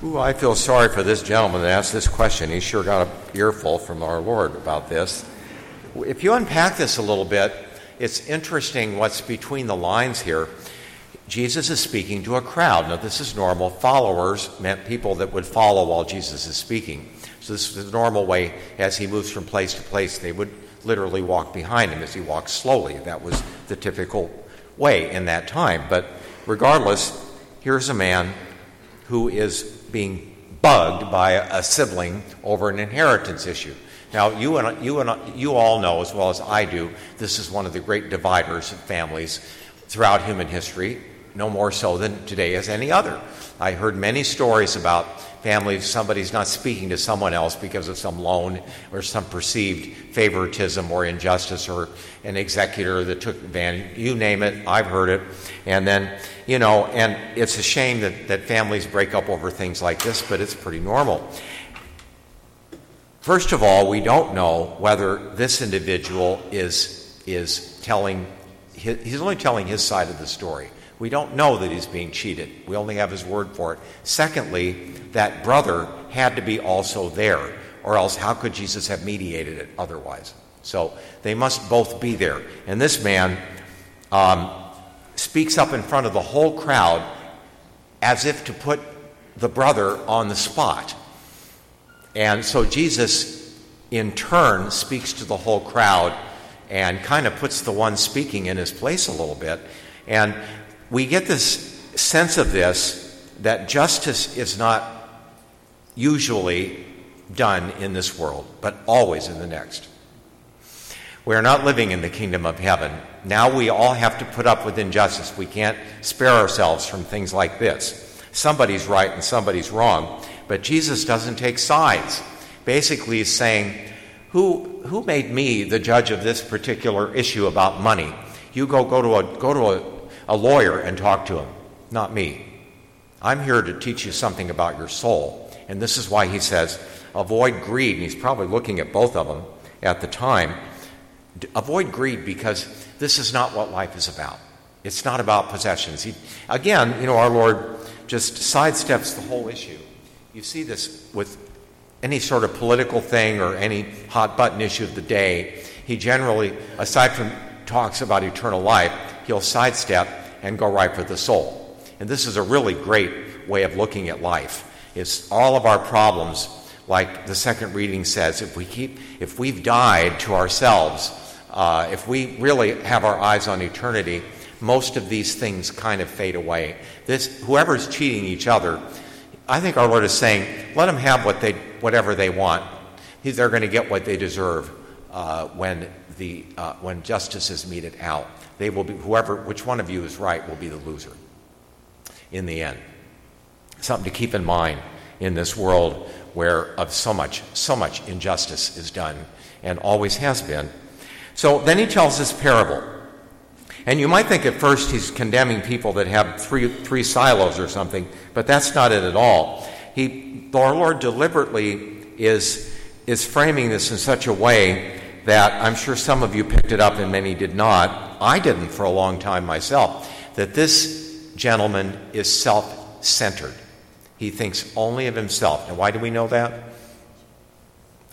Ooh, I feel sorry for this gentleman that asked this question. He sure got an earful from our Lord about this. If you unpack this a little bit, it's interesting what's between the lines here. Jesus is speaking to a crowd. Now, this is normal. Followers meant people that would follow while Jesus is speaking. So this is the normal way as he moves from place to place. They would literally walk behind him as he walked slowly. That was the typical way in that time. But regardless, here's a man who is being bugged by a sibling over an inheritance issue. Now, you all know, as well as I do, this is one of the great dividers of families throughout human history, no more so than today as any other. I heard many stories about families, somebody's not speaking to someone else because of some loan or some perceived favoritism or injustice or an executor that took advantage. You name it, I've heard it. And then, and it's a shame that families break up over things like this, but it's pretty normal. First of all, we don't know whether this individual is telling, he's only telling his side of the story. We don't know that he's being cheated. We only have his word for it. Secondly, that brother had to be also there, or else how could Jesus have mediated it otherwise? So they must both be there. And this man speaks up in front of the whole crowd as if to put the brother on the spot. And so Jesus, in turn, speaks to the whole crowd and kind of puts the one speaking in his place a little bit. And we get this sense of this, that justice is not usually done in this world, but always in the next. We are not living in the kingdom of heaven. Now we all have to put up with injustice. We can't spare ourselves from things like this. Somebody's right and somebody's wrong. But Jesus doesn't take sides. Basically, he's saying, who made me the judge of this particular issue about money? You go to a lawyer and talk to him, not me. I'm here to teach you something about your soul. And this is why he says, avoid greed. And he's probably looking at both of them at the time. Avoid greed because this is not what life is about. It's not about possessions. Our Lord just sidesteps the whole issue. You see this with any sort of political thing or any hot-button issue of the day. He generally, aside from talks about eternal life, he'll sidestep and go right for the soul. And this is a really great way of looking at life. It's all of our problems, like the second reading says, if we've died to ourselves, if we really have our eyes on eternity, most of these things kind of fade away. Whoever's cheating each other, I think our Lord is saying, let them have whatever they want. They're going to get what they deserve when justice is meted out. They will be which one of you is right will be the loser in the end. Something to keep in mind in this world where of so much injustice is done and always has been. So then he tells this parable. And you might think at first he's condemning people that have three silos or something, but that's not it at all. Our Lord deliberately is framing this in such a way that I'm sure some of you picked it up and many did not. I didn't for a long time myself, that this gentleman is self-centered. He thinks only of himself. Now, why do we know that?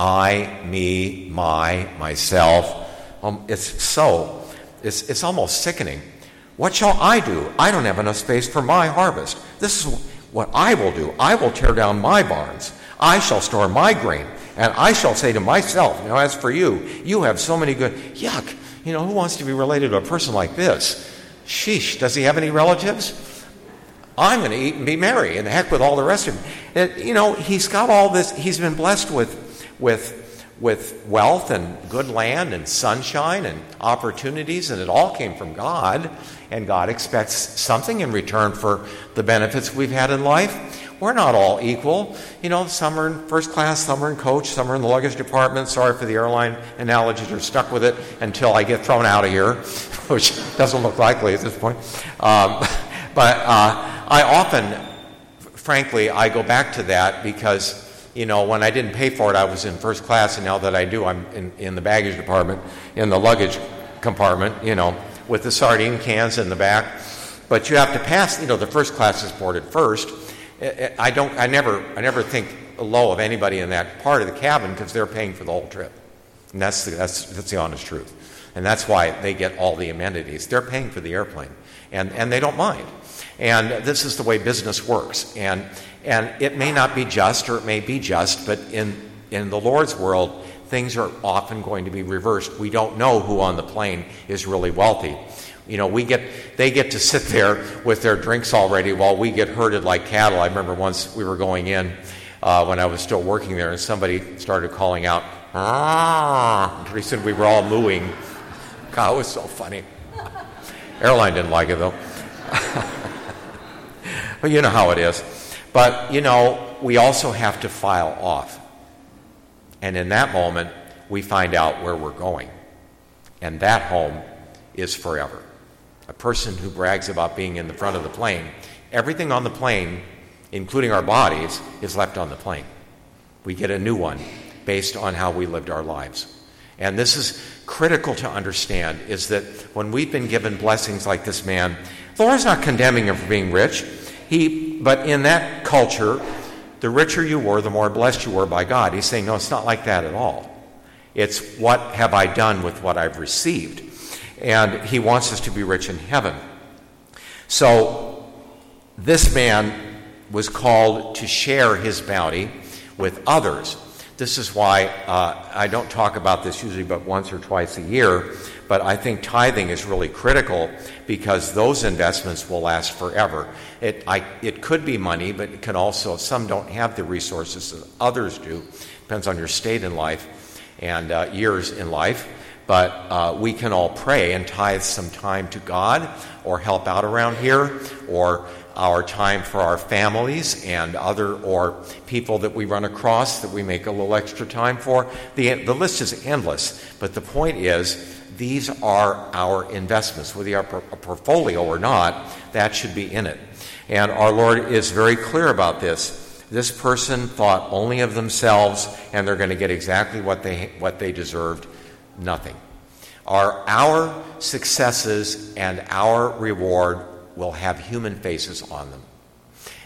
I, me, myself. It's almost sickening. What shall I do? I don't have enough space for my harvest. This is what I will do. I will tear down my barns. I shall store my grain, and I shall say to myself, now as for you, you have so many good. Yuck! Who wants to be related to a person like this? Sheesh, does he have any relatives? I'm going to eat and be merry, and the heck with all the rest of them. He's got all this. He's been blessed with wealth and good land and sunshine and opportunities, and it all came from God, and God expects something in return for the benefits we've had in life. We're not all equal. Some are in first class, some are in coach, some are in the luggage department. Sorry for the airline analogy. You're stuck with it until I get thrown out of here, which doesn't look likely at this point. But I often, frankly, I go back to that because, when I didn't pay for it, I was in first class, and now that I do, I'm in the baggage department, in the luggage compartment, with the sardine cans in the back. But you have to pass, the first class is boarded first. I never think low of anybody in that part of the cabin because they're paying for the whole trip, and that's the honest truth, and that's why they get all the amenities. They're paying for the airplane, and they don't mind. And this is the way business works. And it may not be just, or it may be just, but in the Lord's world, things are often going to be reversed. We don't know who on the plane is really wealthy. You know, they get to sit there with their drinks already while we get herded like cattle. I remember once we were going in when I was still working there, and somebody started calling out, "Ah!" Pretty soon we were all mooing. God, it was so funny. Airline didn't like it, though. But you know how it is. But, you know, we also have to file off. And in that moment, we find out where we're going. And that home is forever. A person who brags about being in the front of the plane, everything on the plane, including our bodies, is left on the plane. We get a new one based on how we lived our lives. And this is critical to understand, is that when we've been given blessings like this man, the Lord's not condemning him for being rich. But in that culture, the richer you were, the more blessed you were by God. He's saying, no, it's not like that at all. It's what have I done with what I've received? And he wants us to be rich in heaven. So this man was called to share his bounty with others. This is why I don't talk about this usually but once or twice a year, but I think tithing is really critical because those investments will last forever. It could be money, but it can also, some don't have the resources that others do. Depends on your state in life and years in life. But we can all pray and tithe some time to God or help out around here or our time for our families and other or people that we run across that we make a little extra time for. The list is endless, but the point is these are our investments. Whether you have a portfolio or not, that should be in it. And our Lord is very clear about this. This person thought only of themselves, and they're going to get exactly what they deserved, nothing. Are our successes and our reward will have human faces on them.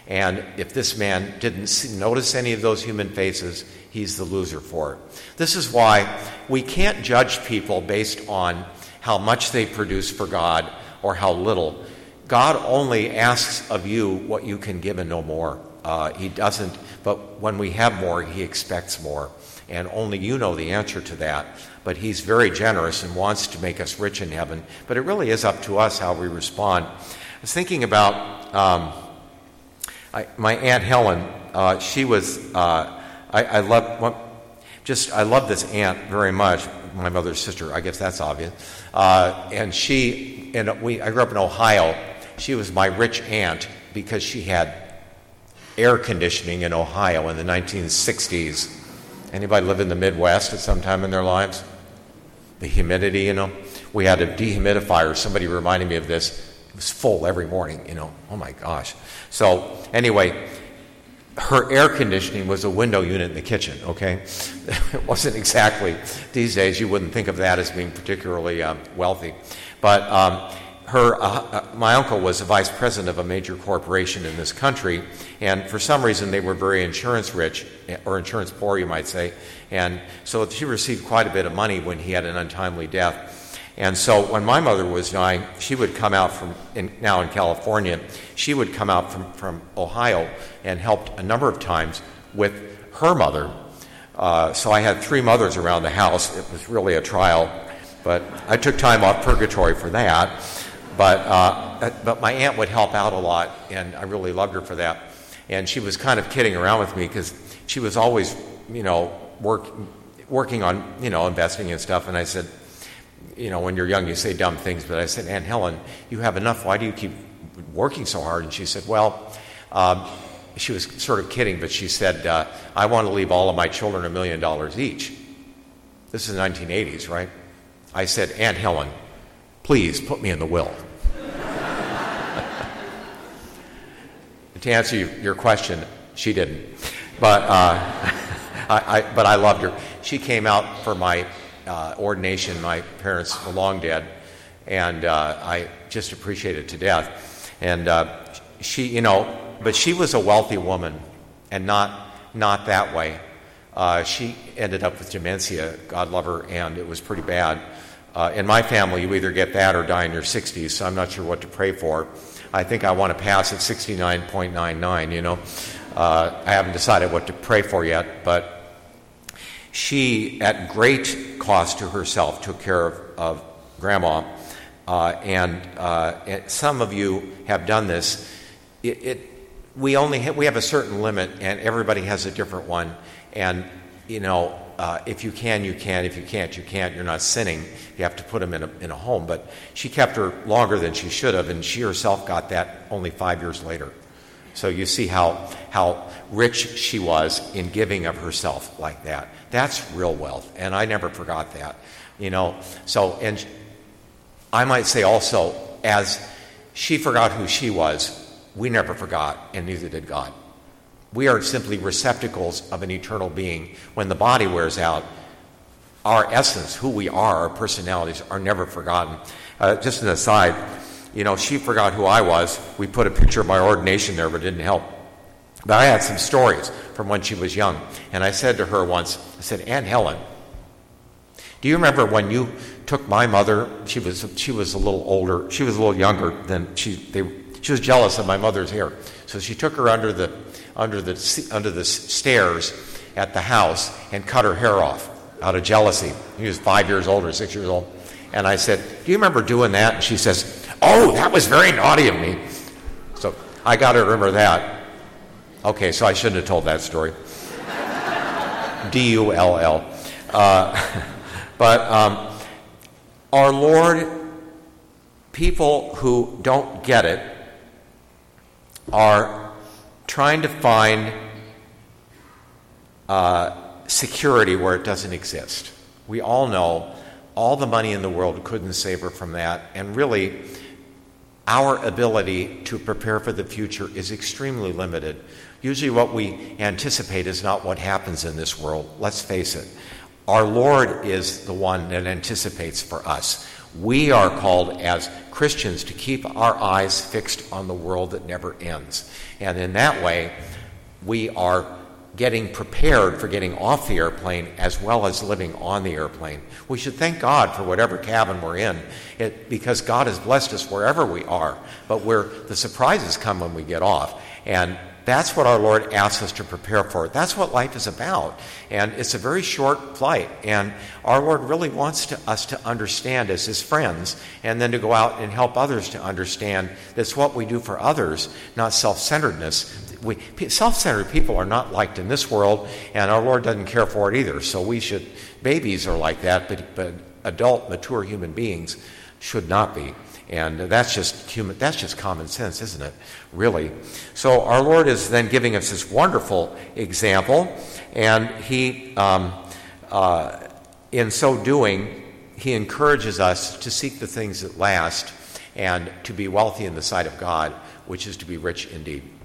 And if this man didn't notice any of those human faces, he's the loser for it. This is why we can't judge people based on how much they produce for God or how little. God only asks of you what you can give and no more. He doesn't, but when we have more, he expects more. And only you know the answer to that. But he's very generous and wants to make us rich in heaven. But it really is up to us how we respond. I was thinking about my Aunt Helen. She was, I love this aunt very much, my mother's sister. I guess that's obvious. I grew up in Ohio. She was my rich aunt because she had air conditioning in Ohio in the 1960s. Anybody live in the Midwest at some time in their lives? The humidity, you know. We had a dehumidifier. Somebody reminded me of this. It was full every morning, you know. Oh, my gosh. So, anyway, her air conditioning was a window unit in the kitchen, okay? It wasn't exactly. These days, you wouldn't think of that as being particularly wealthy. But my uncle was the vice president of a major corporation in this country, and for some reason they were very insurance rich, or insurance poor, you might say, and so she received quite a bit of money when he had an untimely death. And so when my mother was dying, she would come out now in California, she would come out from Ohio and helped a number of times with her mother. So I had three mothers around the house. It was really a trial, but I took time off purgatory for that. But my aunt would help out a lot, and I really loved her for that. And she was kind of kidding around with me because she was always, you know, working on, you know, investing and stuff. And I said, you know, when you're young, you say dumb things. But I said, Aunt Helen, you have enough. Why do you keep working so hard? And she said, well, she was sort of kidding, but she said, I want to leave all of my children $1 million each. This is the 1980s, right? I said, Aunt Helen, please put me in the will. To answer your question, she didn't. But I loved her. She came out for my ordination. My parents were long dead, and I just appreciate it to death. And she, you know, But she was a wealthy woman, and not that way. She ended up with dementia, God love her, and it was pretty bad. In my family, you either get that or die in your 60s, so I'm not sure what to pray for. I think I want to pass at 69.99, I haven't decided what to pray for yet, but she, at great cost to herself, took care of Grandma. And some of you have done this. We have a certain limit, and everybody has a different one. And if you can, you can. If you can't, you can't. You're not sinning. You have to put them in a home. But she kept her longer than she should have, and she herself got that only 5 years later. So you see how rich she was in giving of herself like that. That's real wealth, and I never forgot that. So I might say also, as she forgot who she was, we never forgot, and neither did God. We are simply receptacles of an eternal being. When the body wears out, our essence, who we are, our personalities are never forgotten. Just an aside, she forgot who I was. We put a picture of my ordination there, but it didn't help. But I had some stories from when she was young. And I said to her once, I said, "Aunt Helen, do you remember when you took my mother?" She was a little older. She was a little younger than she was jealous of my mother's hair. So she took her under the stairs at the house and cut her hair off out of jealousy. She was 5 years old or 6 years old. And I said, "Do you remember doing that?" And she says, "Oh, that was very naughty of me." So I got to remember that. Okay, so I shouldn't have told that story. D-U-L-L. But our Lord, people who don't get it are trying to find security where it doesn't exist. We all know all the money in the world couldn't save her from that. And really, our ability to prepare for the future is extremely limited. Usually what we anticipate is not what happens in this world. Let's face it. Our Lord is the one that anticipates for us. We are called as Christians to keep our eyes fixed on the world that never ends. And in that way, we are getting prepared for getting off the airplane as well as living on the airplane. We should thank God for whatever cabin we're in, because God has blessed us wherever we are. But the surprises come when we get off. And that's what our Lord asks us to prepare for. That's what life is about. And it's a very short flight. And our Lord really wants us to understand as his friends, and then to go out and help others to understand that's what we do for others, not self-centeredness. Self-centered people are not liked in this world, and our Lord doesn't care for it either. So babies are like that, but adult, mature human beings should not be. And that's just common sense, isn't it? Really. So our Lord is then giving us this wonderful example, and he, in so doing, he encourages us to seek the things that last and to be wealthy in the sight of God, which is to be rich indeed.